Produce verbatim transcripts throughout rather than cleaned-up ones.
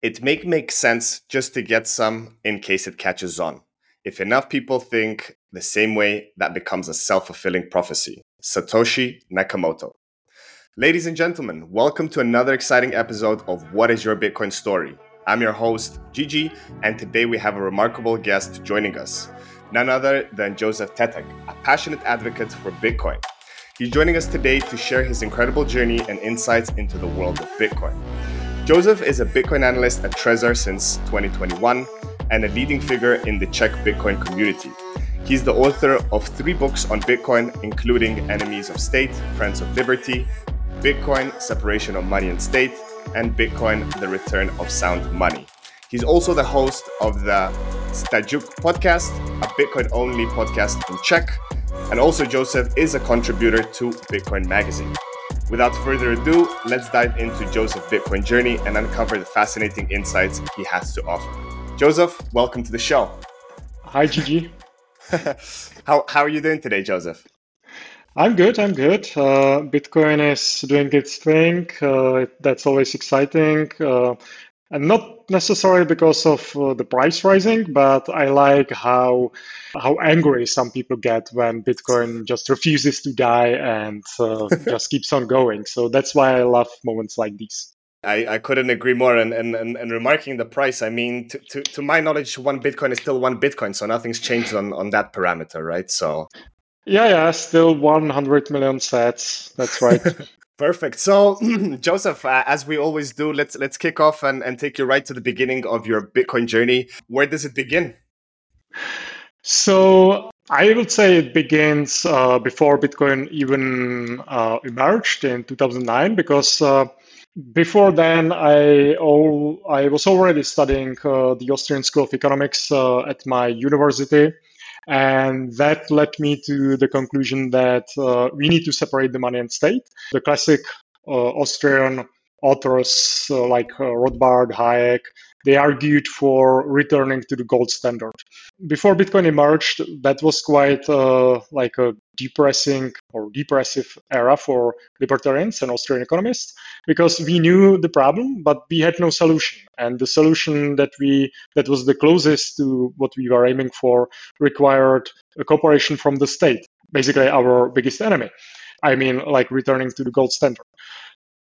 it may make sense just to get some in case it catches on. If enough people think the same way, that becomes a self-fulfilling prophecy. Satoshi Nakamoto. Ladies and gentlemen, welcome to another exciting episode of What is Your Bitcoin Story? I'm your host, Gigi, and today we have a remarkable guest joining us. None other than Josef Tětek, a passionate advocate for Bitcoin. He's joining us today to share his incredible journey and insights into the world of Bitcoin. Josef is a Bitcoin analyst at Trezor since twenty twenty-one and a leading figure in the Czech Bitcoin community. He's the author of three books on Bitcoin, including Enemies of State, Friends of Liberty, Bitcoin: Separation of Money and State, and Bitcoin: The Return of Sound Money. He's also the host of the Stajuk podcast, a Bitcoin-only podcast in Czech, and also Josef is a contributor to Bitcoin Magazine. Without further ado, let's dive into Josef's Bitcoin journey and uncover the fascinating insights he has to offer. Josef, welcome to the show. Hi, Gigi. how how are you doing today, Josef? I'm good, I'm good. Uh, Bitcoin is doing its thing. Uh, that's always exciting. Uh, And not necessarily because of uh, the price rising, but I like how how angry some people get when Bitcoin just refuses to die and uh, just keeps on going. So that's why I love moments like these. I, I couldn't agree more. And, and, and, and remarking the price, I mean, to, to, to my knowledge, one Bitcoin is still one Bitcoin. So nothing's changed on, on that parameter, right? So yeah, yeah, still one hundred million sats. That's right. Perfect. So, Josef, uh, as we always do, let's let's kick off and, and take you right to the beginning of your Bitcoin journey. Where does it begin? So, I would say it begins uh, before Bitcoin even uh, emerged in two thousand nine, because uh, before then, I all I was already studying uh, the Austrian School of Economics uh, at my university. And that led me to the conclusion that uh, we need to separate the money and state. The classic uh, Austrian authors uh, like uh, Rothbard, Hayek, they argued for returning to the gold standard. Before Bitcoin emerged, that was quite uh, like a depressing or depressive era for libertarians and Austrian economists, because we knew the problem, but we had no solution. And the solution that we that was the closest to what we were aiming for required a cooperation from the state, basically our biggest enemy. I mean, like returning to the gold standard.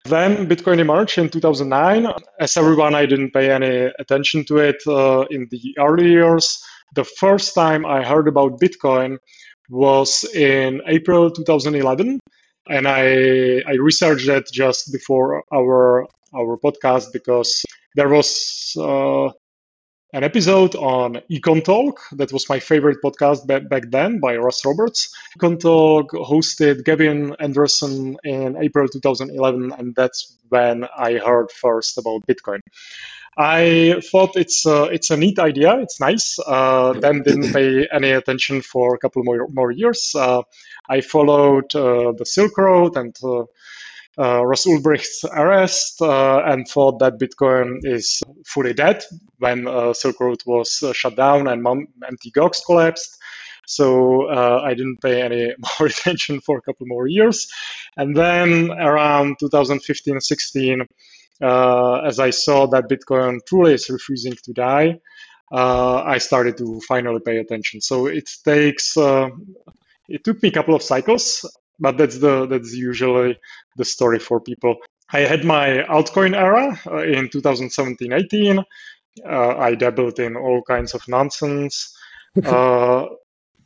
Then Bitcoin emerged in two thousand nine. As everyone, I didn't pay any attention to it uh, in the early years. The first time I heard about Bitcoin was in April two thousand eleven. And I I researched that just before our our podcast, because there was uh, an episode on EconTalk. That was my favorite podcast back, back then, by Russ Roberts. EconTalk hosted Gavin Andresen in April two thousand eleven, and that's when I heard first about Bitcoin. I thought it's uh, it's a neat idea, it's nice, uh, then didn't pay any attention for a couple more, more years. Uh, I followed uh, the Silk Road and uh, Uh, Ross Ulbricht's arrest uh, and thought that Bitcoin is fully dead when uh, Silk Road was uh, shut down and M T Gox collapsed. So uh, I didn't pay any more attention for a couple more years. And then around two thousand fifteen sixteen, uh, as I saw that Bitcoin truly is refusing to die, uh, I started to finally pay attention. So it takes, uh, it took me a couple of cycles. But that's the that's usually the story for people. I had my altcoin era uh, in two thousand seventeen eighteen. Uh, I dabbled in all kinds of nonsense. Uh,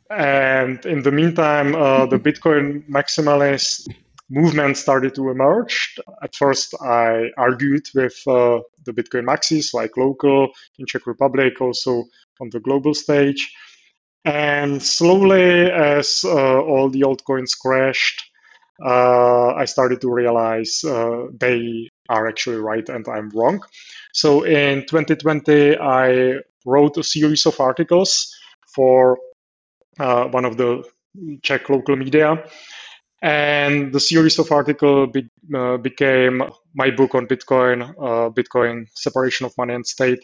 and in the meantime, uh, the Bitcoin maximalist movement started to emerge. At first, I argued with uh, the Bitcoin maxis, like local in Czech Republic, also on the global stage. And slowly, as uh, all the altcoins crashed, uh, I started to realize uh, they are actually right and I'm wrong. So in twenty twenty, I wrote a series of articles for uh, one of the Czech local media. And the series of articles be- uh, became my book on Bitcoin, uh, Bitcoin: Separation of Money and State.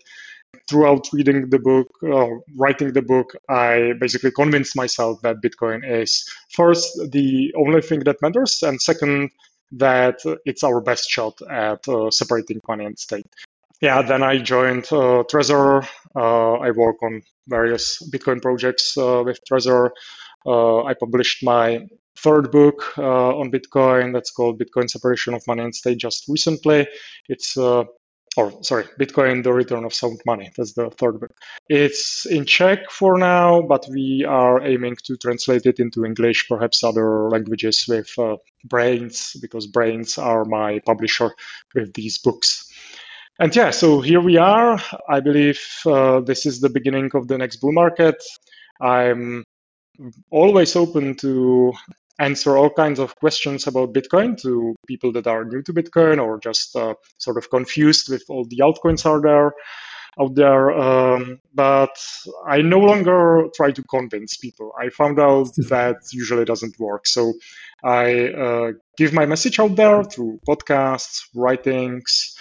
Throughout reading the book, uh, writing the book, I basically convinced myself that Bitcoin is, first, the only thing that matters, and second, that it's our best shot at uh, separating money and state. yeah, then I joined uh, Trezor. Uh, I work on various Bitcoin projects uh, with Trezor. Uh, I published my third book uh, on Bitcoin that's called Bitcoin: Separation of Money and State just recently. It's uh, or sorry, Bitcoin: The Return of Sound Money. That's the third book. It's in Czech for now, but we are aiming to translate it into English, perhaps other languages with uh, Brains, because Brains are my publisher with these books. And yeah, so here we are. I believe uh, this is the beginning of the next bull market. I'm always open to answer all kinds of questions about Bitcoin to people that are new to Bitcoin or just uh, sort of confused with all the altcoins are there, out there. Um, but I no longer try to convince people. I found out that usually doesn't work. So I uh, give my message out there through podcasts, writings,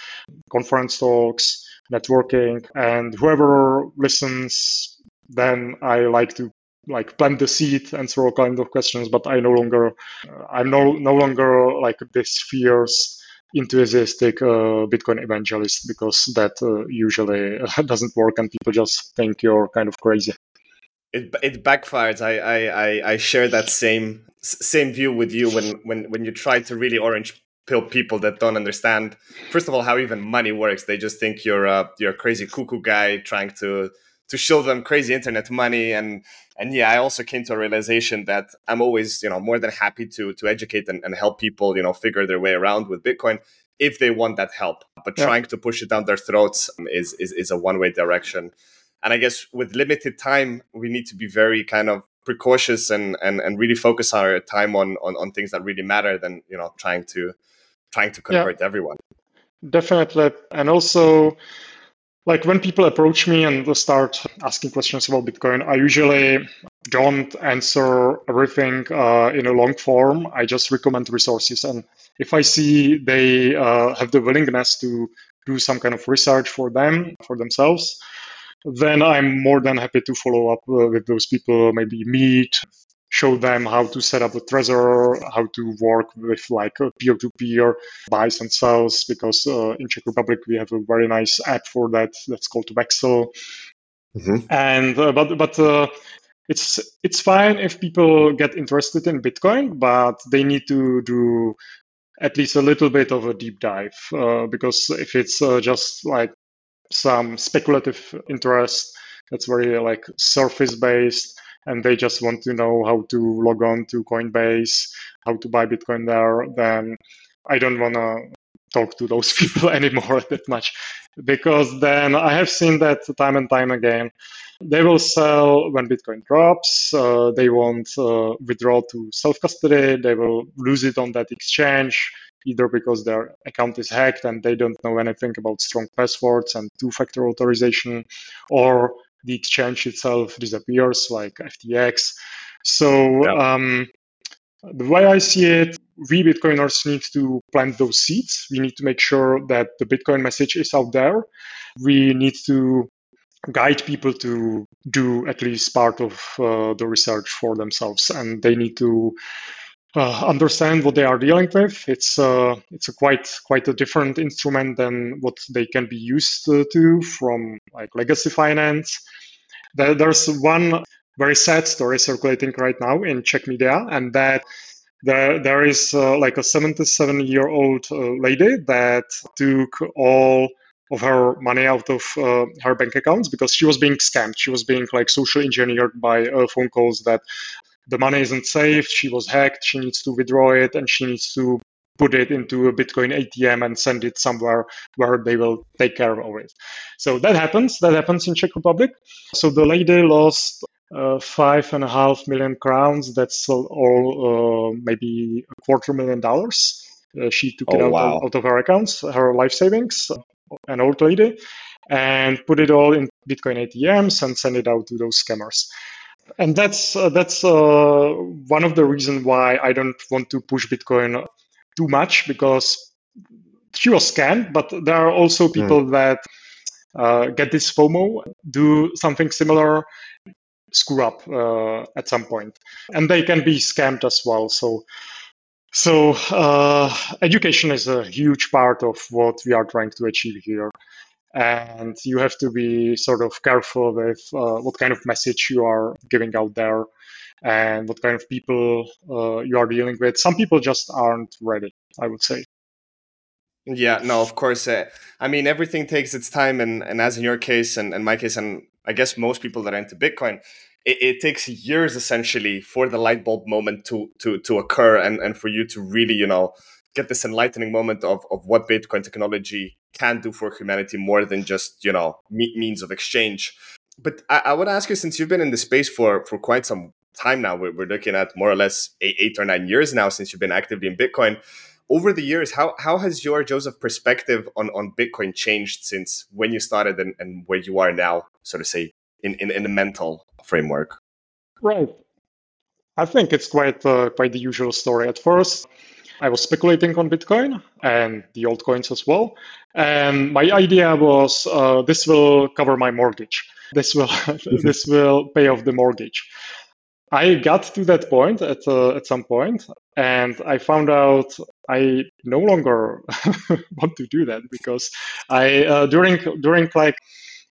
conference talks, networking, and whoever listens, then I like to like plant the seed, answer all kinds of questions. But I no longer, uh, I'm no no longer like this fierce, enthusiastic uh, Bitcoin evangelist, because that uh, usually doesn't work, and people just think you're kind of crazy. It it backfires. I I I share that same same view with you when when when you try to really orange pill people that don't understand, first of all, how even money works. They just think you're a you're a crazy cuckoo guy trying to to show them crazy internet money. And and yeah, I also came to a realization that I'm always, you know, more than happy to to educate and, and help people, you know, figure their way around with Bitcoin if they want that help. But yeah, trying to push it down their throats is is is a one way direction. And I guess with limited time, we need to be very kind of precautious and and, and really focus our time on, on on things that really matter than, you know, trying to trying to convert yeah. everyone. Definitely. And also, like when people approach me and start asking questions about Bitcoin, I usually don't answer everything uh, in a long form. I just recommend resources. And if I see they uh, have the willingness to do some kind of research for them, for themselves, then I'm more than happy to follow up uh, with those people, maybe meet, show them how to set up a Trezor, how to work with like a peer-to-peer buys and sells, because uh, in Czech Republic, we have a very nice app for that that's called Vexl. Mm-hmm. And uh, but but uh, it's it's fine if people get interested in Bitcoin, but they need to do at least a little bit of a deep dive, uh, because if it's uh, just like some speculative interest that's very like surface based, and they just want to know how to log on to Coinbase, how to buy Bitcoin there, then I don't want to talk to those people anymore that much. Because then I have seen that time and time again. They will sell when Bitcoin drops. Uh, they won't uh, withdraw to self-custody. They will lose it on that exchange, either because their account is hacked and they don't know anything about strong passwords and two-factor authorization, or the exchange itself disappears like F T X. So yeah. um, the way I see it, we Bitcoiners need to plant those seeds. We need to make sure that the Bitcoin message is out there. We need to guide people to do at least part of uh, the research for themselves, and they need to Uh, understand what they are dealing with. It's uh, it's a quite quite a different instrument than what they can be used uh, to from like legacy finance. There, there's one very sad story circulating right now in Czech media, and that there there is uh, like a seventy-seven year old uh, lady that took all of her money out of uh, her bank accounts because she was being scammed. She was being like social engineered by uh, phone calls that the money isn't safe, she was hacked, she needs to withdraw it, and she needs to put it into a Bitcoin A T M and send it somewhere where they will take care of it. So that happens. That happens in Czech Republic. So the lady lost uh, five and a half million crowns. That's all uh, maybe a quarter million dollars. Uh, she took oh, it out, wow. out of her accounts, her life savings, an old lady, and put it all in Bitcoin A T Ms and send it out to those scammers. And that's uh, that's uh, one of the reasons why I don't want to push Bitcoin too much, because she was scammed, but there are also people mm. that uh, get this FOMO, do something similar, screw up uh, at some point, and they can be scammed as well. So, so uh, education is a huge part of what we are trying to achieve here. And you have to be sort of careful with uh, what kind of message you are giving out there and what kind of people uh, you are dealing with. Some people just aren't ready, I would say. Yeah, no, of course. Uh, I mean, everything takes its time. And, and as in your case and, and my case, and I guess most people that are into Bitcoin, it, it takes years essentially for the light bulb moment to to to occur and, and for you to really, you know, get this enlightening moment of, of what Bitcoin technology can do for humanity more than just, you know, means of exchange. But I, I would ask you, since you've been in the space for, for quite some time now, we're, we're looking at more or less eight, eight or nine years now since you've been actively in Bitcoin. Over the years, how how has your, Josef, perspective on, on Bitcoin changed since when you started and, and where you are now, so to say, in, in, in the mental framework? Right. I think it's quite uh, quite the usual story. At first, I was speculating on Bitcoin and the altcoins as well. And my idea was, uh, this will cover my mortgage. This will this will pay off the mortgage. I got to that point at uh, at some point, and I found out I no longer want to do that because I uh, during during like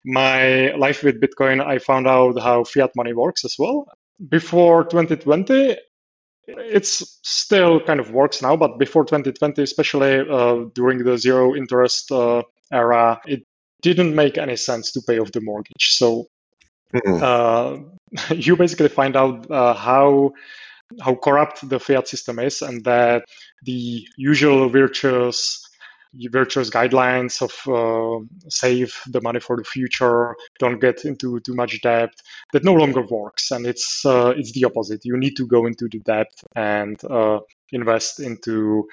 my life with Bitcoin, I found out how fiat money works as well. Before twenty twenty, it's still kind of works now, but before twenty twenty, especially uh, during the zero interest uh, era, it didn't make any sense to pay off the mortgage. So. Uh, you basically find out uh, how how corrupt the fiat system is, and that the usual virtuous virtuous guidelines of uh, save the money for the future, don't get into too much debt, that no longer works. And it's uh, it's the opposite. You need to go into the debt and uh, invest into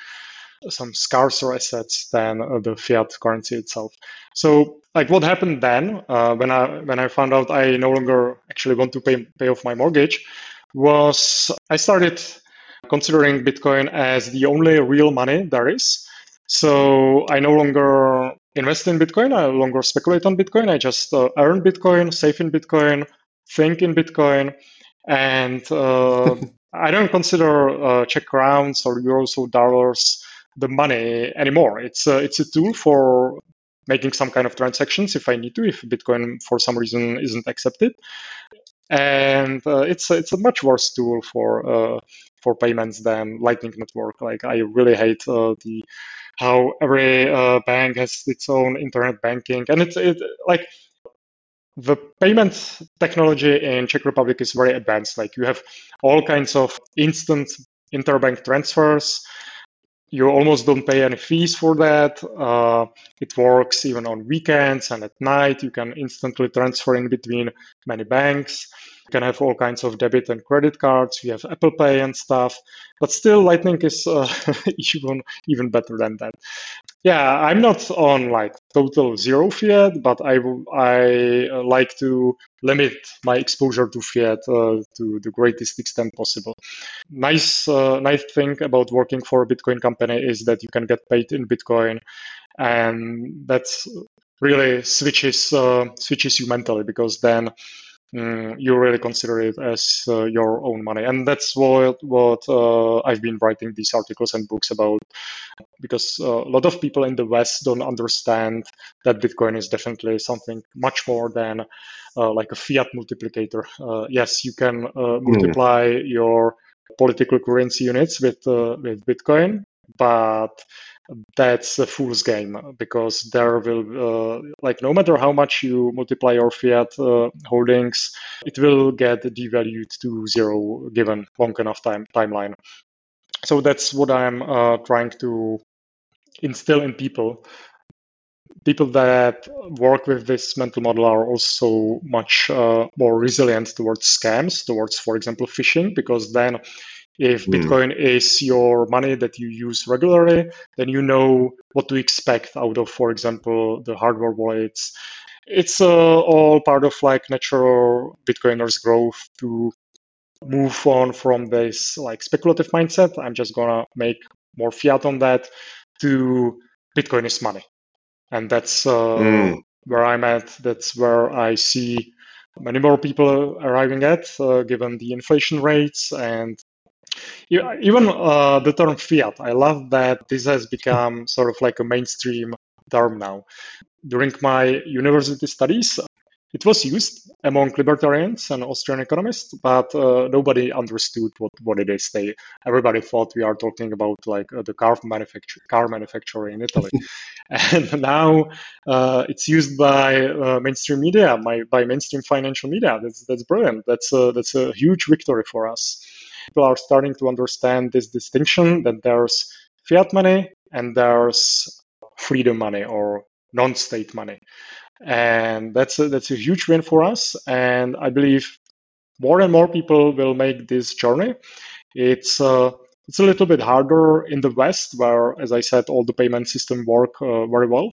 some scarcer assets than uh, the fiat currency itself. So, like, what happened then uh, when I when I found out I no longer actually want to pay pay off my mortgage, was I started considering Bitcoin as the only real money there is. So I no longer invest in Bitcoin. I no longer speculate on Bitcoin. I just uh, earn Bitcoin, save in Bitcoin, think in Bitcoin, and uh, I don't consider uh, Czech crowns or euros or dollars the money anymore. It's a, it's a tool for making some kind of transactions if I need to, if Bitcoin for some reason isn't accepted. And uh, it's, it's a much worse tool for uh, for payments than Lightning Network. Like, I really hate uh, the how every uh, bank has its own internet banking. And it's it, like the payment technology in Czech Republic is very advanced. Like, you have all kinds of instant interbank transfers. You almost don't pay any fees for that. Uh, it works even on weekends and at night. You can instantly transfer in between many banks. You can have all kinds of debit and credit cards. We have Apple Pay and stuff. But still, Lightning is uh, even even better than that. Yeah, I'm not on like total zero fiat, but I I like to limit my exposure to fiat uh, to the greatest extent possible. Nice uh, nice thing about working for a Bitcoin company is that you can get paid in Bitcoin, and that really switches uh, switches you mentally, because then mm, you really consider it as uh, your own money. And that's what what uh, I've been writing these articles and books about, because uh, a lot of people in the West don't understand that Bitcoin is definitely something much more than uh, like a fiat multiplicator. Uh, yes, you can uh, multiply mm. your political currency units with uh, with Bitcoin, but that's a fool's game, because there will uh, like no matter how much you multiply your fiat uh, holdings, it will get devalued to zero given long enough time timeline. So that's what I'm uh, trying to instill in people. People that work with this mental model are also much uh, more resilient towards scams, towards, for example, phishing, because then if Bitcoin mm. is your money that you use regularly, then you know what to expect out of, for example, the hardware wallets. It's uh, all part of like natural Bitcoiners' growth to move on from this like speculative mindset, I'm just going to make more fiat on that, to Bitcoin is money. And that's uh, mm. where I'm at. That's where I see many more people arriving at, uh, given the inflation rates and even uh, the term fiat. I love that this has become sort of like a mainstream term now. during my university studies. It was used among libertarians and Austrian economists, but uh, nobody understood what, what it is. They, everybody thought we are talking about like uh, the car manufacturer, car manufacturer in Italy. And now uh, it's used by uh, mainstream media, by, by mainstream financial media. That's that's brilliant. That's a, that's a huge victory for us. People are starting to understand this distinction that there's fiat money and there's freedom money or non-state money. And that's a, that's a huge win for us. And I believe more and more people will make this journey. It's uh, it's a little bit harder in the West, where, as I said, all the payment system work uh, very well,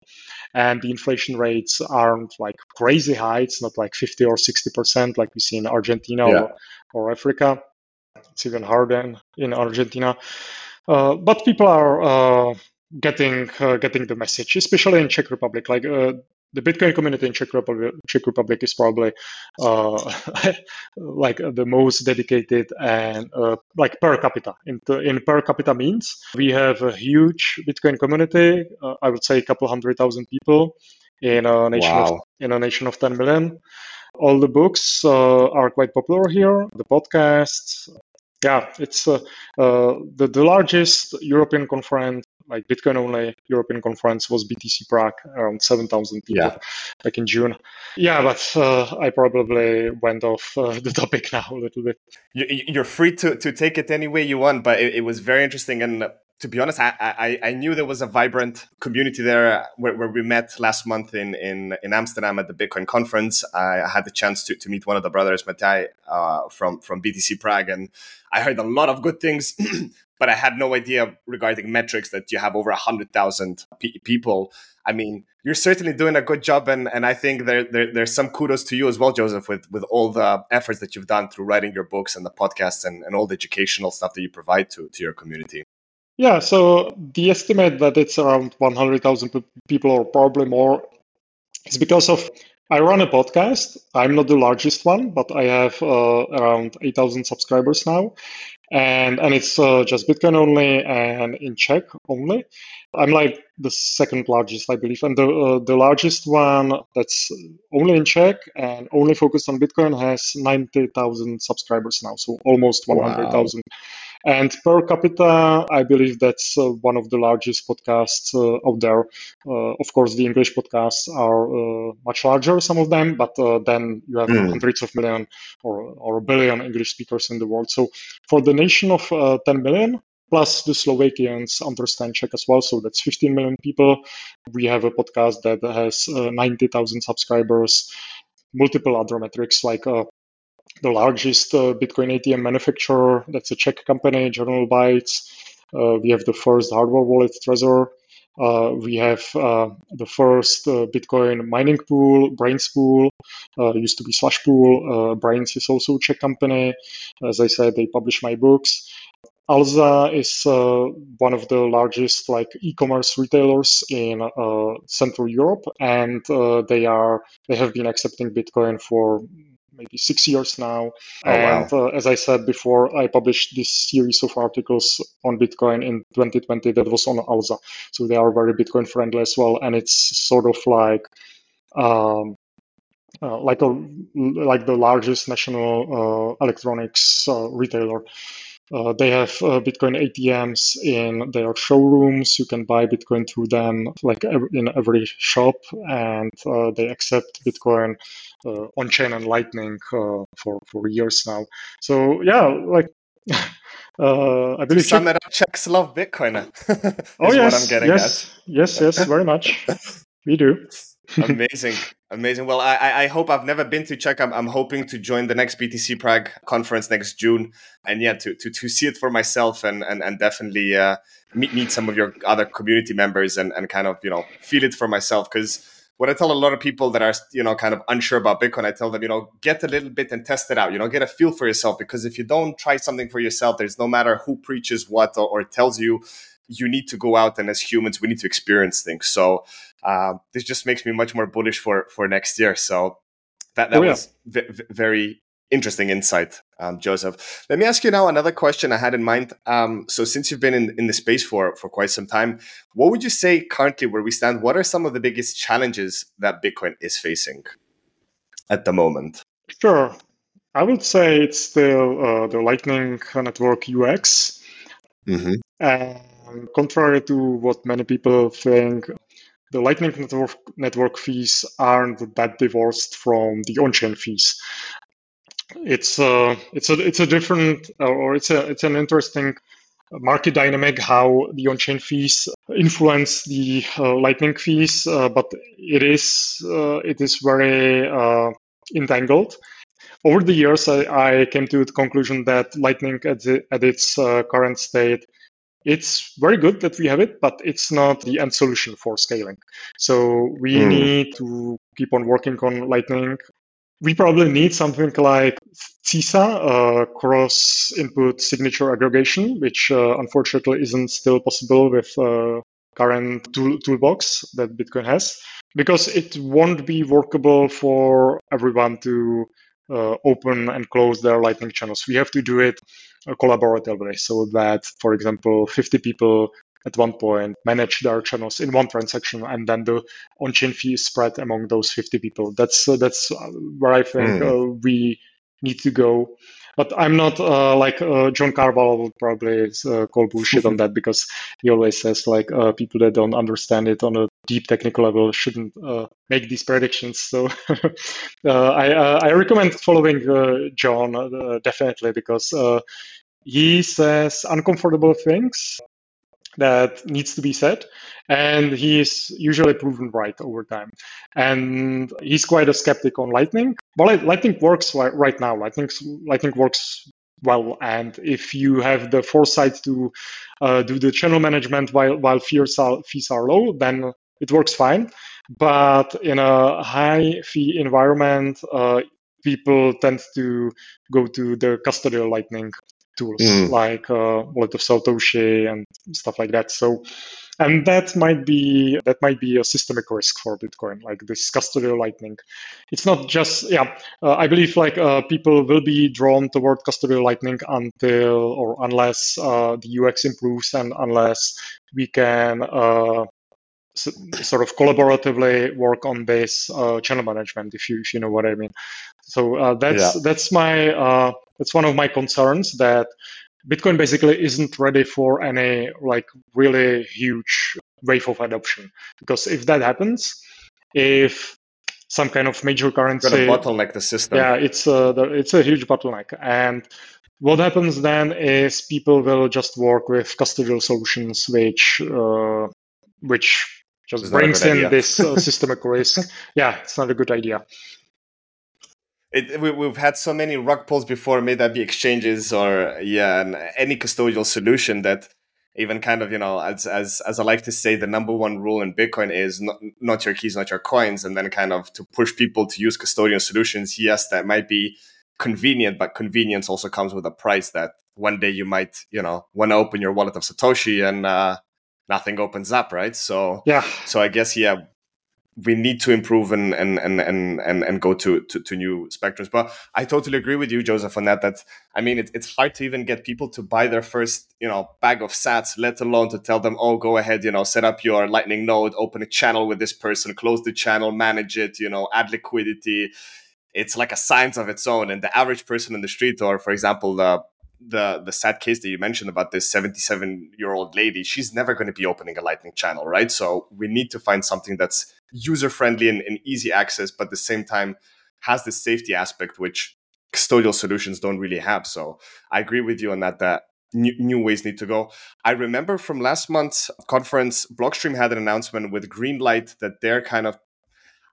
and the inflation rates aren't like crazy high. It's not like fifty or sixty percent like we see in Argentina yeah. or, or Africa. It's even harder in Argentina. Uh, but people are uh, getting uh, getting the message, especially in Czech Republic. Like. Uh, The Bitcoin community in Czech Republic, Czech Republic is probably uh, like the most dedicated and uh, like per capita. In, the, in per capita means we have a huge Bitcoin community. Uh, I would say a couple hundred thousand people in a nation wow. of, in a nation of ten million. All the books uh, are quite popular here. The podcasts, yeah, it's uh, uh, the, the largest European conference. Like Bitcoin only European conference was B T C Prague, around seven thousand people yeah. back in June. Yeah, but uh, I probably went off uh, the topic now a little bit. You're free to, to take it any way you want, but it, it was very interesting. And to be honest, I, I, I knew there was a vibrant community there where, where we met last month in, in, in Amsterdam at the Bitcoin conference. I had the chance to, to meet one of the brothers, Matei, uh, from, from B T C Prague. And I heard a lot of good things. But I had no idea regarding metrics that you have over one hundred thousand p- people. I mean, you're certainly doing a good job. And, and I think there, there there's some kudos to you as well, Josef, with, with all the efforts that you've done through writing your books and the podcasts and, and all the educational stuff that you provide to, to your community. Yeah, so the estimate that it's around one hundred thousand p- people or probably more is because of I run a podcast. I'm not the largest one, but I have uh, around eight thousand subscribers now. And and it's uh, just Bitcoin only and in Czech only. I'm like the second largest, I believe. And the uh, the largest one that's only in Czech and only focused on Bitcoin has ninety thousand subscribers now. So almost one hundred thousand. Wow. And per capita, I believe that's uh, one of the largest podcasts uh, out there. Uh, of course, the English podcasts are uh, much larger, some of them, but uh, then you have mm. hundreds of million or, or a billion English speakers in the world. So for the nation of uh, ten million, plus the Slovakians understand Czech as well, so that's fifteen million people. We have a podcast that has uh, ninety thousand subscribers, multiple other metrics like uh, the largest uh, Bitcoin A T M manufacturer, that's a Czech company, General Bytes. Uh, we have the first hardware wallet, Trezor. Uh, we have uh, the first uh, Bitcoin mining pool, Brains pool, uh, used to be Slash pool. Uh, Brains is also a Czech company. As I said, they publish my books. Alza is uh, one of the largest like e-commerce retailers in uh, Central Europe, and uh, they are they have been accepting Bitcoin for maybe six years now. Oh, and wow. uh, as I said before, I published this series of articles on Bitcoin in twenty twenty that was on Alza. So they are very Bitcoin friendly as well. And it's sort of like um, uh, like a, like the largest national uh, electronics uh, retailer. Uh, they have uh, Bitcoin A T Ms in their showrooms. You can buy Bitcoin through them, like ev- in every shop, and uh, they accept Bitcoin uh, on chain and Lightning uh, for for years now. So yeah, like uh, I believe. Sum it up, Czechs love Bitcoin. Oh yes, what I'm getting yes, at. yes, yes, very much. We do. Amazing. Amazing. Well, I, I hope I've never been to Czech. I'm, I'm hoping to join the next B T C Prague conference next June. And yeah, to to, to see it for myself and and, and definitely uh, meet, meet some of your other community members and, and kind of, you know, feel it for myself. Because what I tell a lot of people that are, you know, kind of unsure about Bitcoin, I tell them, you know, get a little bit and test it out. You know, get a feel for yourself. Because if you don't try something for yourself, there's no matter who preaches what or, or tells you. You need to go out, and as humans, we need to experience things. So uh, this just makes me much more bullish for, for next year. So that, that oh, yeah. was v- v- very Interesting insight, um, Josef. Let me ask you now another question I had in mind. Um, so since you've been in, in the space for, for quite some time, what would you say currently where we stand? What are some of the biggest challenges that Bitcoin is facing at the moment? Sure. I would say it's still uh, the Lightning Network U X. Mm-hmm. And contrary to what many people think, the Lightning Network, network fees aren't that divorced from the on-chain fees. It's a, it's a, it's a different, or it's a, it's an interesting market dynamic how the on-chain fees influence the uh, Lightning fees, uh, but it is, uh, it is very uh, entangled. Over the years, I, I came to the conclusion that Lightning at, the, at its uh, current state, it's very good that we have it, but it's not the end solution for scaling. So we mm. need to keep on working on Lightning. We probably need something like C I S A, uh, cross-input signature aggregation, which uh, unfortunately isn't still possible with uh, current tool- toolbox that Bitcoin has, because it won't be workable for everyone to uh, open and close their Lightning channels. We have to do it uh, collaboratively so that, for example, fifty people at one point manage their channels in one transaction, and then the on-chain fee is spread among those fifty people. That's uh, that's where I think mm. uh, we need to go. But I'm not uh, like uh, John Carval would probably uh, call bullshit on that, because he always says like uh, people that don't understand it on a deep technical level shouldn't uh, make these predictions. So uh, I uh, I recommend following uh, John uh, definitely, because uh, he says uncomfortable things that needs to be said, and he is usually proven right over time. And he's quite a skeptic on Lightning. But Lightning works right now. Lightning Lightning works well, and if you have the foresight to uh, do the channel management while while fees are fees are low, then it works fine. But in a high fee environment, uh, people tend to go to the custodial Lightning tools mm. like uh, Wallet of Satoshi and stuff like that. So, and that might be that might be a systemic risk for Bitcoin, like this custodial Lightning. It's not just yeah. Uh, I believe like uh, people will be drawn toward custodial Lightning until or unless uh, the U X improves, and unless we can uh, so, sort of collaboratively work on this uh, channel management, if you if you know what I mean. So uh, that's yeah. that's my. Uh, That's one of my concerns, that Bitcoin basically isn't ready for any like really huge wave of adoption. Because if that happens, if some kind of major currency it's gonna bottleneck the system, yeah, it's a, it's a huge bottleneck. And what happens then is people will just work with custodial solutions, which uh, which just it's brings in idea. this uh, systemic risk. Yeah, it's not a good idea. It, we, we've had so many rug pulls before, may that be exchanges or yeah, and any custodial solution, that even kind of, you know, as as as I like to say, the number one rule in Bitcoin is not, not your keys, not your coins. And then kind of to push people to use custodial solutions. Yes, that might be convenient, but convenience also comes with a price, that one day you might, you know, want to open your wallet of Satoshi and uh, nothing opens up, right? So yeah. So I guess, yeah. we need to improve and and and and and go to, to, to new spectrums. But I totally agree with you, Josef, on that. That I mean, it, it's hard to even get people to buy their first, you know, bag of sats, let alone to tell them, oh, go ahead, you know, set up your Lightning node, open a channel with this person, close the channel, manage it, you know, add liquidity. It's like a science of its own. And the average person in the street, or for example, the the the sad case that you mentioned about this seventy-seven-year-old lady, she's never going to be opening a Lightning channel, right? So we need to find something that's user-friendly and, and easy access, but at the same time has this safety aspect, which custodial solutions don't really have. So I agree with you on that, that new, new ways need to go. I remember from last month's conference, Blockstream had an announcement with green light that they're kind of,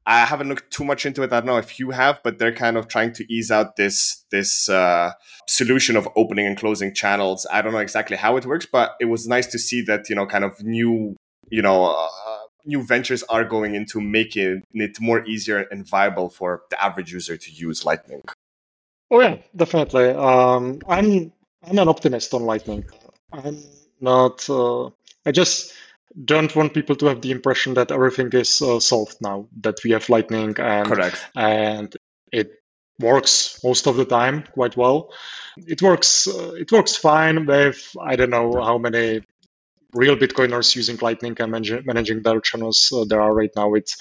I haven't looked too much into it. I don't know if you have, but they're kind of trying to ease out this this uh, solution of opening and closing channels. I don't know exactly how it works, but it was nice to see that, you know, kind of new, you know, uh, new ventures are going into making it more easier and viable for the average user to use Lightning. Oh yeah, definitely. Um, I'm I'm an optimist on Lightning. I'm not. Uh, I just. don't want people to have the impression that everything is uh, solved now that we have Lightning, and Correct. and it works most of the time quite well. It works. Uh, it works fine with I don't know how many real Bitcoiners using Lightning and manage, managing their channels uh, there are right now. It's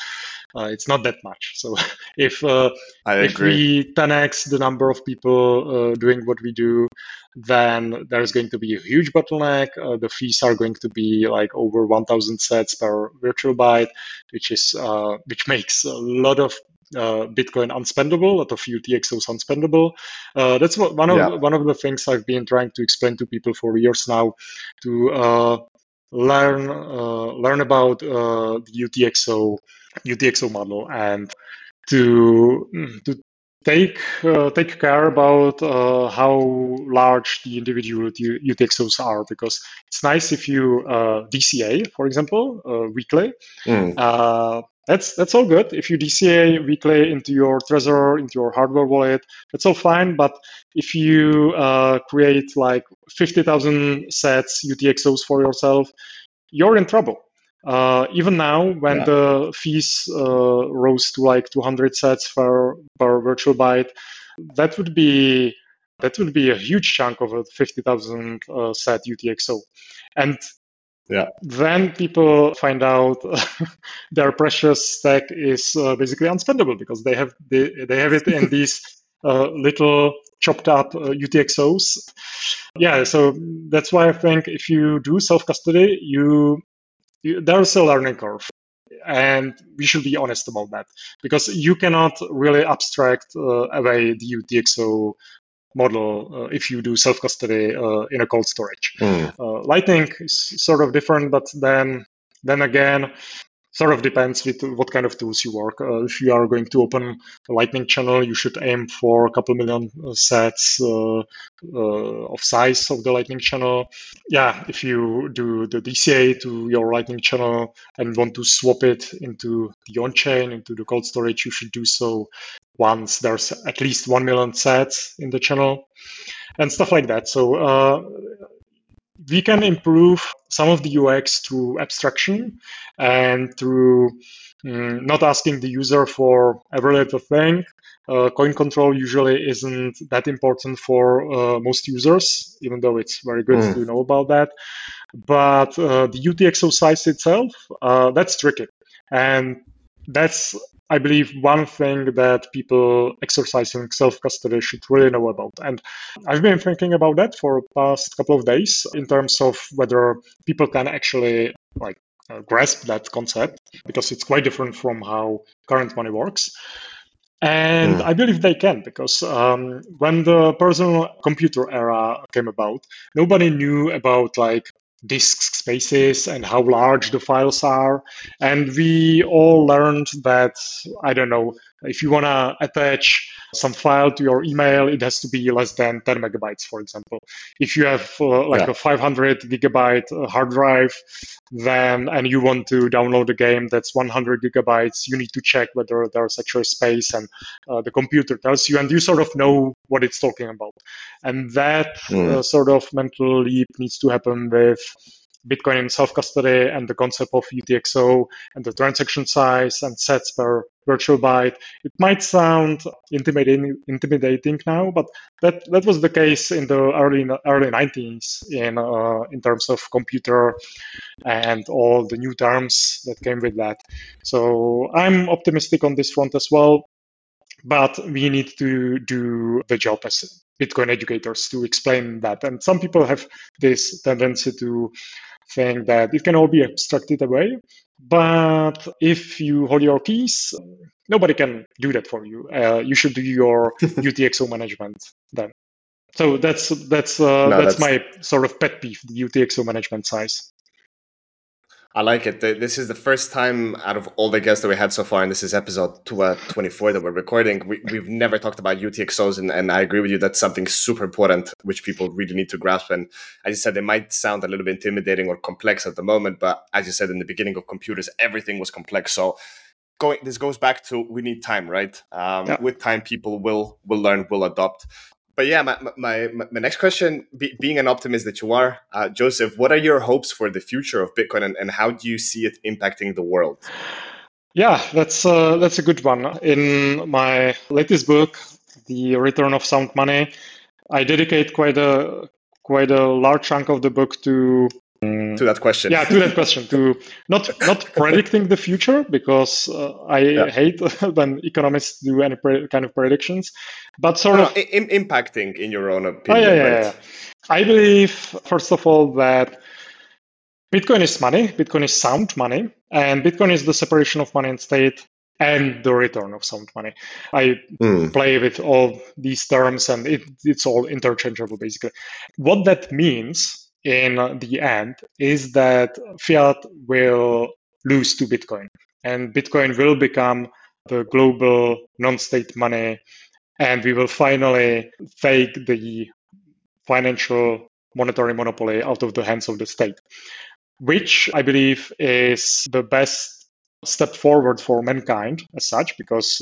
uh, it's not that much. So if uh, I agree. If we ten x the number of people uh, doing what we do, then there's going to be a huge bottleneck. Uh, the fees are going to be like over one thousand sats per virtual byte, which is uh, which makes a lot of Uh, Bitcoin unspendable, a lot of U T X Os unspendable. Uh, that's what, one of yeah. one of the things I've been trying to explain to people for years now, to uh, learn uh, learn about uh, the U T X O U T X O model and to to take uh, take care about uh, how large the individual U T X Os are, because it's nice if you uh, D C A, for example, uh, weekly. Mm. Uh, That's that's all good. If you D C A weekly into your Trezor, into your hardware wallet, that's all fine. But if you uh, create like fifty thousand sats U T X Os for yourself, you're in trouble. Uh, even now, when yeah. the fees uh, rose to like two hundred sats per, per virtual byte, that would be that would be a huge chunk of a fifty thousand uh, sat U T X O, and Yeah. Then people find out their precious stack is uh, basically unspendable because they have they, they have it in these uh, little chopped up uh, U T X Os. Yeah, so that's why I think if you do self custody, you, you there's a learning curve, and we should be honest about that because you cannot really abstract uh, away the U T X O model uh, if you do self-custody uh, in a cold storage. Mm. Uh, Lightning is sort of different, but then then again, sort of depends with what kind of tools you work. Uh, if you are going to open a Lightning channel, you should aim for a couple million sats uh, uh, of size of the Lightning channel. Yeah, if you do the D C A to your Lightning channel and want to swap it into the on-chain, into the cold storage, you should do so once there's at least one million sats in the channel and stuff like that. So uh, we can improve some of the U X through abstraction and through um, not asking the user for every little thing. Uh, coin control usually isn't that important for uh, most users, even though it's very good mm. to know about that. But uh, the U T X O size itself, uh, that's tricky. And that's, I believe, one thing that people exercising self-custody should really know about. And I've been thinking about that for the past couple of days in terms of whether people can actually like uh, grasp that concept, because it's quite different from how current money works. And mm. I believe they can, because um, when the personal computer era came about, nobody knew about like disk spaces and how large the files are, and we all learned that I don't know if you want to attach some file to your email, it has to be less than ten megabytes, for example. If you have uh, like yeah. a five hundred gigabyte uh, hard drive, then and you want to download a game that's one hundred gigabytes, you need to check whether there's actual space, and uh, the computer tells you, and you sort of know what it's talking about. And that mm. uh, sort of mental leap needs to happen with Bitcoin in self-custody and the concept of U T X O and the transaction size and sets per virtual byte. It might sound intimidating, intimidating now, but that, that was the case in the early early nineties in uh, in terms of computer and all the new terms that came with that. So I'm optimistic on this front as well, but we need to do the job as Bitcoin educators to explain that. And some people have this tendency to think that it can all be abstracted away, but if you hold your keys, nobody can do that for you. Uh, you should do your U T X O management then. So that's that's uh, no, that's, that's my sort of pet peeve: the U T X O management size. I like it. This is the first time out of all the guests that we had so far, and this is episode twenty-four that we're recording, we, we've never talked about U T X Os, and, and I agree with you, that's something super important, which people really need to grasp. And as you said, it might sound a little bit intimidating or complex at the moment, but as you said, in the beginning of computers, everything was complex. So going, this goes back to we need time, right? Um, yeah. With time, people will will learn, will adopt. But yeah, my my, my next question, be, being an optimist that you are, uh, Joseph, what are your hopes for the future of Bitcoin, and, and how do you see it impacting the world? Yeah, that's uh, that's a good one. In my latest book, The Return of Sound Money, I dedicate quite a quite a large chunk of the book to um, to that question. Yeah, to that question. To not not predicting the future, because uh, I yeah. hate when economists do any pre- kind of predictions, but sort oh, of I- impacting in your own opinion. Oh, yeah, yeah, right? yeah. I believe, first of all, that Bitcoin is money. Bitcoin is sound money, and Bitcoin is the separation of money and state, and the return of sound money. I mm. play with all these terms, and it, it's all interchangeable, basically. What that means in the end is that fiat will lose to Bitcoin, and Bitcoin will become the global non-state money, and we will finally take the financial monetary monopoly out of the hands of the state, which I believe is the best step forward for mankind as such, because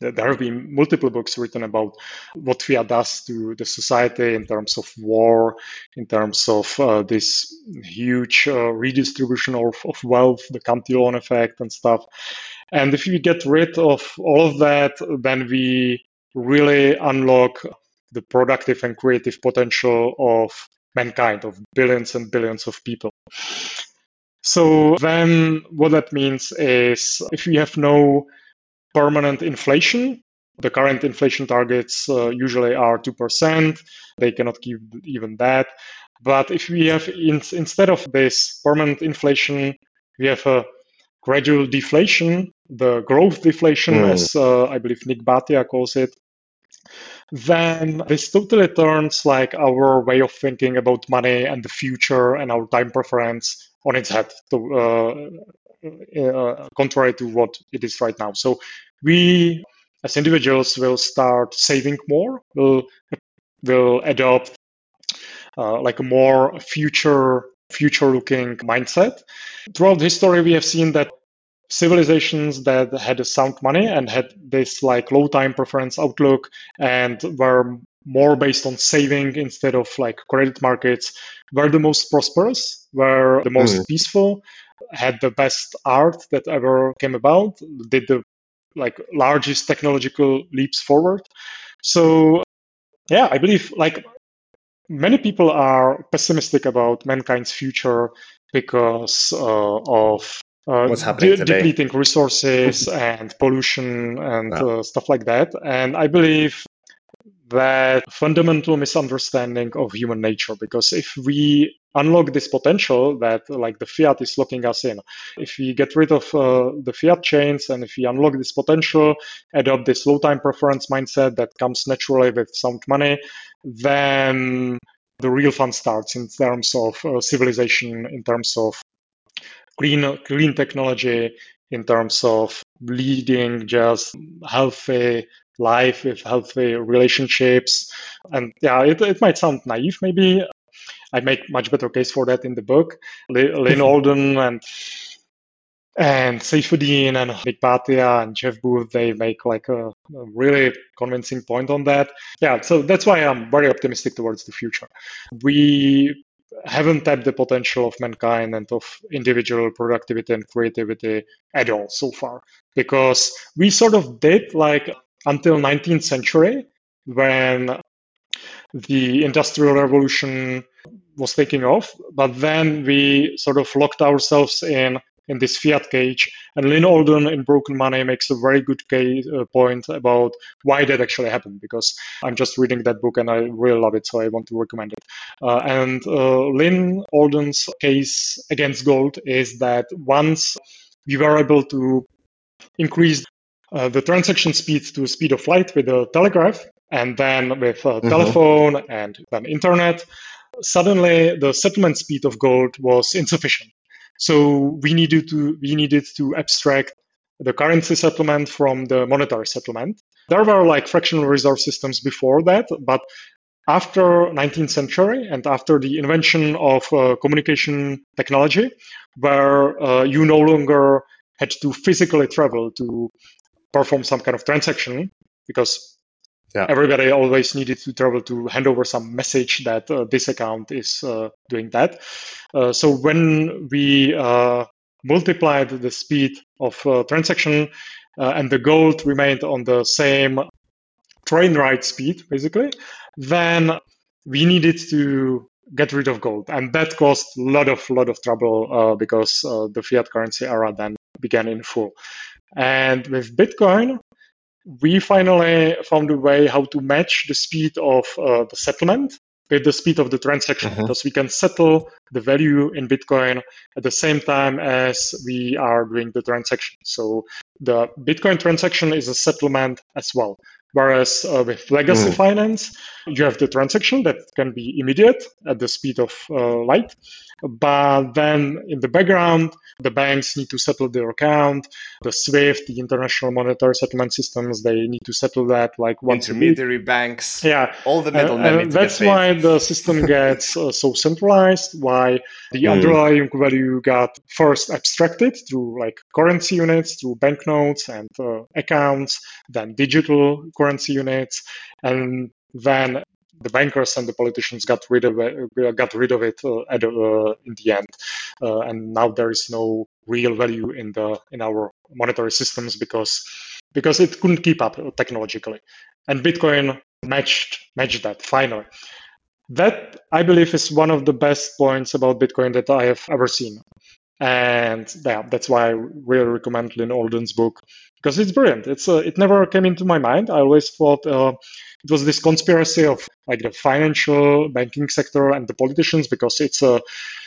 there have been multiple books written about what fiat does to the society in terms of war, in terms of uh, this huge uh, redistribution of, of wealth, the Cantillon effect and stuff. And if we get rid of all of that, then we really unlock the productive and creative potential of mankind, of billions and billions of people. So then what that means is, if we have no permanent inflation, the current inflation targets uh, usually are two percent. They cannot keep even that. But if we have, in, instead of this permanent inflation, we have a gradual deflation, the growth deflation, mm. as uh, I believe Nick Bhatia calls it, then this totally turns like our way of thinking about money and the future and our time preference on its head, to, uh, uh, contrary to what it is right now. So we, as individuals, will start saving more, will will adopt uh, like a more future future-looking mindset. Throughout history, we have seen that civilizations that had a sound money and had this like low time preference outlook and were more based on saving instead of like credit markets were the most prosperous, were the most mm. peaceful, had the best art that ever came about, did the like largest technological leaps forward. So yeah, I believe like many people are pessimistic about mankind's future because uh, of Uh, What's happening de- today? Depleting resources and pollution and wow. uh, stuff like that. And I believe that fundamental misunderstanding of human nature, because if we unlock this potential that like the fiat is locking us in, if we get rid of uh, the fiat chains and if we unlock this potential, adopt this low time preference mindset that comes naturally with sound money, then the real fun starts in terms of uh, civilization, in terms of Clean, clean technology, in terms of leading just healthy life with healthy relationships. And yeah, it, it might sound naive maybe. I make much better case for that in the book. Lyn Alden and and Saifuddin and Nick Bhatia and Jeff Booth, they make like a, a really convincing point on that. Yeah, so that's why I'm very optimistic towards the future. We haven't tapped the potential of mankind and of individual productivity and creativity at all so far, because we sort of did like until nineteenth century when the Industrial Revolution was taking off, but then we sort of locked ourselves in in this fiat cage. And Lyn Alden in Broken Money makes a very good case, uh, point about why that actually happened, because I'm just reading that book and I really love it, so I want to recommend it. Uh, and uh, Lyn Alden's case against gold is that once we were able to increase uh, the transaction speed to the speed of light with the telegraph, and then with uh, mm-hmm. telephone and then internet, suddenly the settlement speed of gold was insufficient. So we needed to we needed to abstract the currency settlement from the monetary settlement. There were like fractional reserve systems before that, but after nineteenth century and after the invention of uh, communication technology, where uh, you no longer had to physically travel to perform some kind of transaction, because yeah. everybody always needed to travel to hand over some message that uh, this account is uh, doing that. Uh, so when we uh, multiplied the speed of uh, transaction uh, and the gold remained on the same train ride speed, basically, then we needed to get rid of gold. And that caused a lot of, lot of trouble uh, because uh, the fiat currency era then began in full. And with Bitcoin, we finally found a way how to match the speed of uh, the settlement with the speed of the transaction, mm-hmm. because we can settle the value in Bitcoin at the same time as we are doing the transaction. So the Bitcoin transaction is a settlement as well. Whereas uh, with legacy mm. finance, you have the transaction that can be immediate at the speed of uh, light. But then in the background, the banks need to settle their account. The SWIFT, the International Monetary Settlement Systems, they need to settle that like once a week. Intermediary banks, yeah. all the middlemen. And that's why the system gets uh, so centralized, why the mm. underlying value got first abstracted through like currency units, through banknotes and uh, accounts, then digital currency units, and then the bankers and the politicians got rid of it, got rid of it uh, at, uh, in the end, uh, and now there is no real value in the in our monetary systems because because it couldn't keep up technologically, and Bitcoin matched matched that finally. That I believe is one of the best points about Bitcoin that I have ever seen, and yeah, that's why I really recommend Lyn Alden's book. Because it's brilliant. It's uh, it never came into my mind. I always thought uh, it was this conspiracy of like the financial banking sector and the politicians, because it's a uh,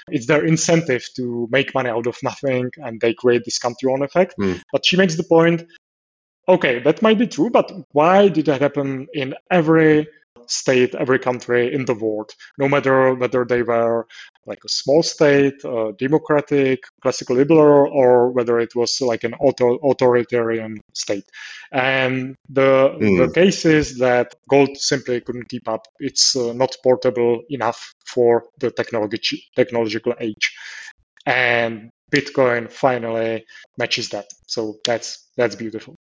it's their incentive to make money out of nothing, and they create this Cantillon effect. Mm. But she makes the point. Okay, that might be true, but why did that happen in every state, every country in the world, no matter whether they were like a small state, uh, democratic, classical liberal, or whether it was like an auto- authoritarian state? And the, mm. the case is that gold simply couldn't keep up. It's uh, not portable enough for the technology, technological age. And Bitcoin finally matches that. So that's that's beautiful.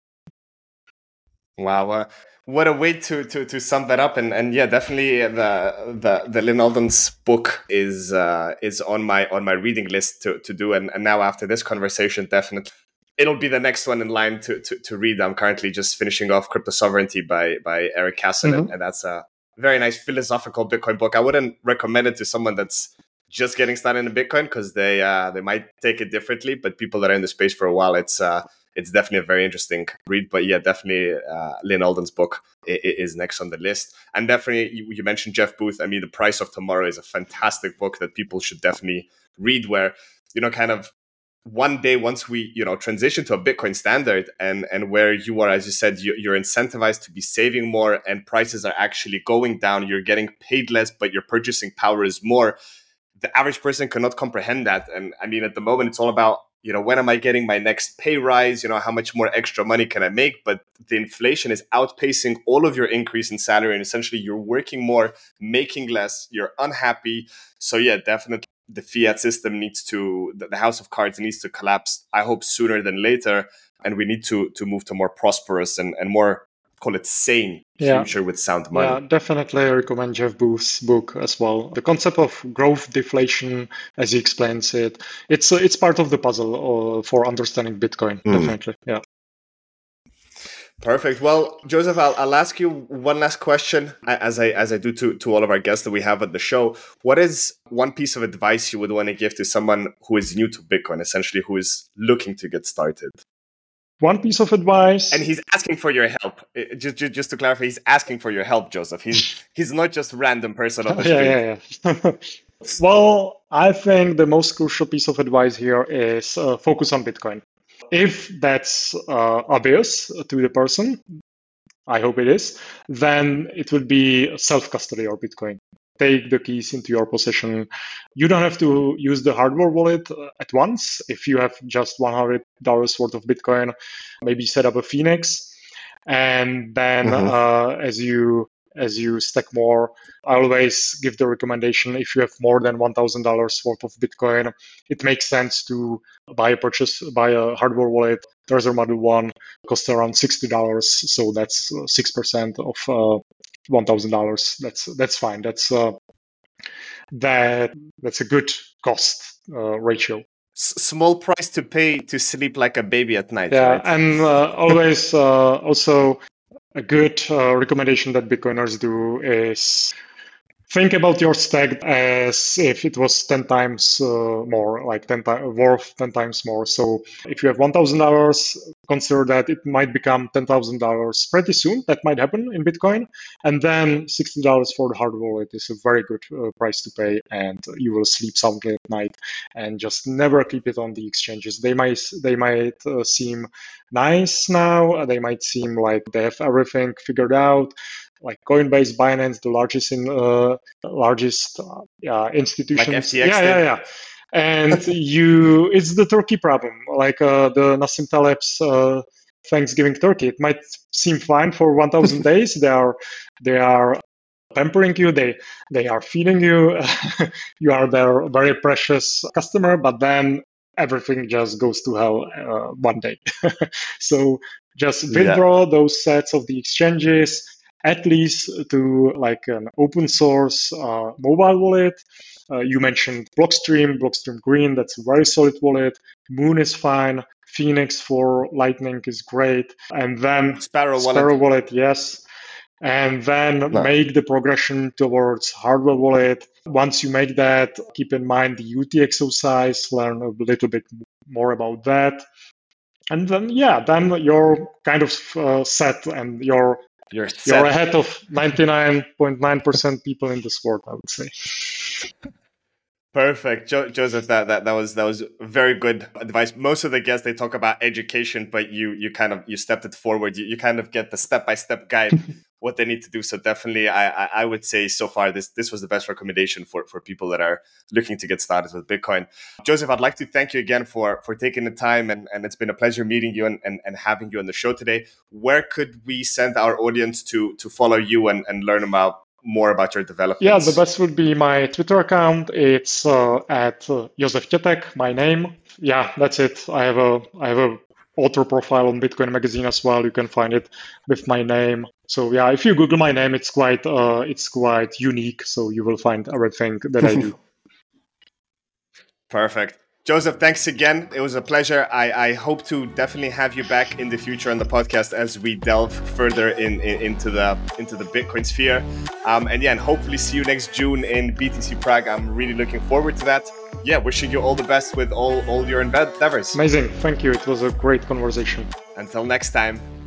Wow. Uh, what a way to, to, to sum that up. And, and yeah, definitely the, the, the Lyn Alden's book is, uh, is on my, on my reading list to, to do. And, and now after this conversation, definitely it'll be the next one in line to, to, to read. I'm currently just finishing off Crypto Sovereignty by, by Eric Kasson. Mm-hmm. And, and that's a very nice philosophical Bitcoin book. I wouldn't recommend it to someone that's just getting started in Bitcoin because they, uh, they might take it differently, but people that are in the space for a while, it's, uh, It's definitely a very interesting read, but yeah, definitely uh, Lyn Alden's book is next on the list. And definitely, you, you mentioned Jeff Booth. I mean, The Price of Tomorrow is a fantastic book that people should definitely read where, you know, kind of one day once we, you know, transition to a Bitcoin standard and, and where you are, as you said, you, you're incentivized to be saving more and prices are actually going down. You're getting paid less, but your purchasing power is more. The average person cannot comprehend that. And I mean, at the moment, it's all about, you know, when am I getting my next pay rise? You know, how much more extra money can I make? But the inflation is outpacing all of your increase in salary. And essentially, you're working more, making less, you're unhappy. So yeah, definitely the fiat system needs to, the house of cards needs to collapse, I hope sooner than later. And we need to to move to more prosperous and, and more, call it sane yeah. future with sound money. Yeah, definitely recommend Jeff Booth's book as well. The concept of growth deflation, as he explains it, it's it's part of the puzzle uh, for understanding Bitcoin. Mm. Definitely, yeah. Perfect. Well, Josef, I'll, I'll ask you one last question, as I as I do to, to all of our guests that we have at the show. What is one piece of advice you would want to give to someone who is new to Bitcoin, essentially who is looking to get started? One piece of advice, and he's asking for your help. Just, just, just to clarify, he's asking for your help, Josef. He's he's not just a random person on the street. Yeah, yeah, yeah. Well, I think the most crucial piece of advice here is uh, focus on Bitcoin. If that's uh, obvious to the person, I hope it is. Then it would be self-custody of Bitcoin. Take the keys into your possession. You don't have to use the hardware wallet at once. If you have just one hundred dollars worth of Bitcoin, maybe set up a Phoenix. And then mm-hmm. uh, as you as you stack more, I always give the recommendation, if you have more than one thousand dollars worth of Bitcoin, it makes sense to buy a purchase, buy a hardware wallet. Trezor Model one costs around sixty dollars. So that's six percent of... Uh, One thousand dollars. That's that's fine. That's uh, that that's a good cost uh, ratio. S- small price to pay to sleep like a baby at night. Yeah, right? And uh, always uh, also a good uh, recommendation that Bitcoiners do is think about your stack as if it was ten times uh, more, like ten times worth ten times more. So if you have one thousand dollars, consider that it might become ten thousand dollars pretty soon. That might happen in Bitcoin. And then sixty dollars for the hard wallet is a very good uh, price to pay, and you will sleep soundly at night and just never keep it on the exchanges. They might, they might uh, seem nice now. They might seem like they have everything figured out. Like Coinbase, Binance, the largest in uh, largest uh, institution. Like F T X. Yeah, yeah, yeah, yeah. And you, it's the turkey problem. Like uh, the Nassim Taleb's uh, Thanksgiving turkey. It might seem fine for one thousand days. They are, they are pampering you. They, they are feeding you. You are their very precious customer. But then everything just goes to hell uh, one day. So just withdraw yeah. those sets of the exchanges, at least to like an open source uh, mobile wallet. Uh, you mentioned Blockstream, Blockstream Green, that's a very solid wallet. Moon is fine. Phoenix for Lightning is great. And then Sparrow, Sparrow wallet. wallet, yes. And then no. make the progression towards hardware wallet. Once you make that, keep in mind the U T X O size, learn a little bit more about that. And then, yeah, then you're kind of uh, set, and you're You're, You're ahead of ninety-nine point nine percent people in this world, I would say. Perfect, jo- Josef. That, that that was that was very good advice. Most of the guests, they talk about education, but you you kind of you stepped it forward. You, you kind of get the step by step guide what they need to do. So definitely, I, I I would say so far this this was the best recommendation for for people that are looking to get started with Bitcoin. Josef, I'd like to thank you again for for taking the time, and, and it's been a pleasure meeting you and, and and having you on the show today. Where could we send our audience to to follow you and and learn about? More about your development? Yeah, the best would be my Twitter account. It's uh, at uh, Josef Tětek, my name. Yeah, that's it. I have a I have a author profile on Bitcoin Magazine as well. You can find it with my name. So yeah, if you Google my name, it's quite uh, it's quite unique. So you will find everything that I do. Perfect. Josef, thanks again. It was a pleasure. I, I hope to definitely have you back in the future on the podcast as we delve further in, in into the into the Bitcoin sphere. Um, and yeah, and hopefully see you next June in B T C Prague. I'm really looking forward to that. Yeah, wishing you all the best with all, all your endeavors. Amazing. Thank you. It was a great conversation. Until next time.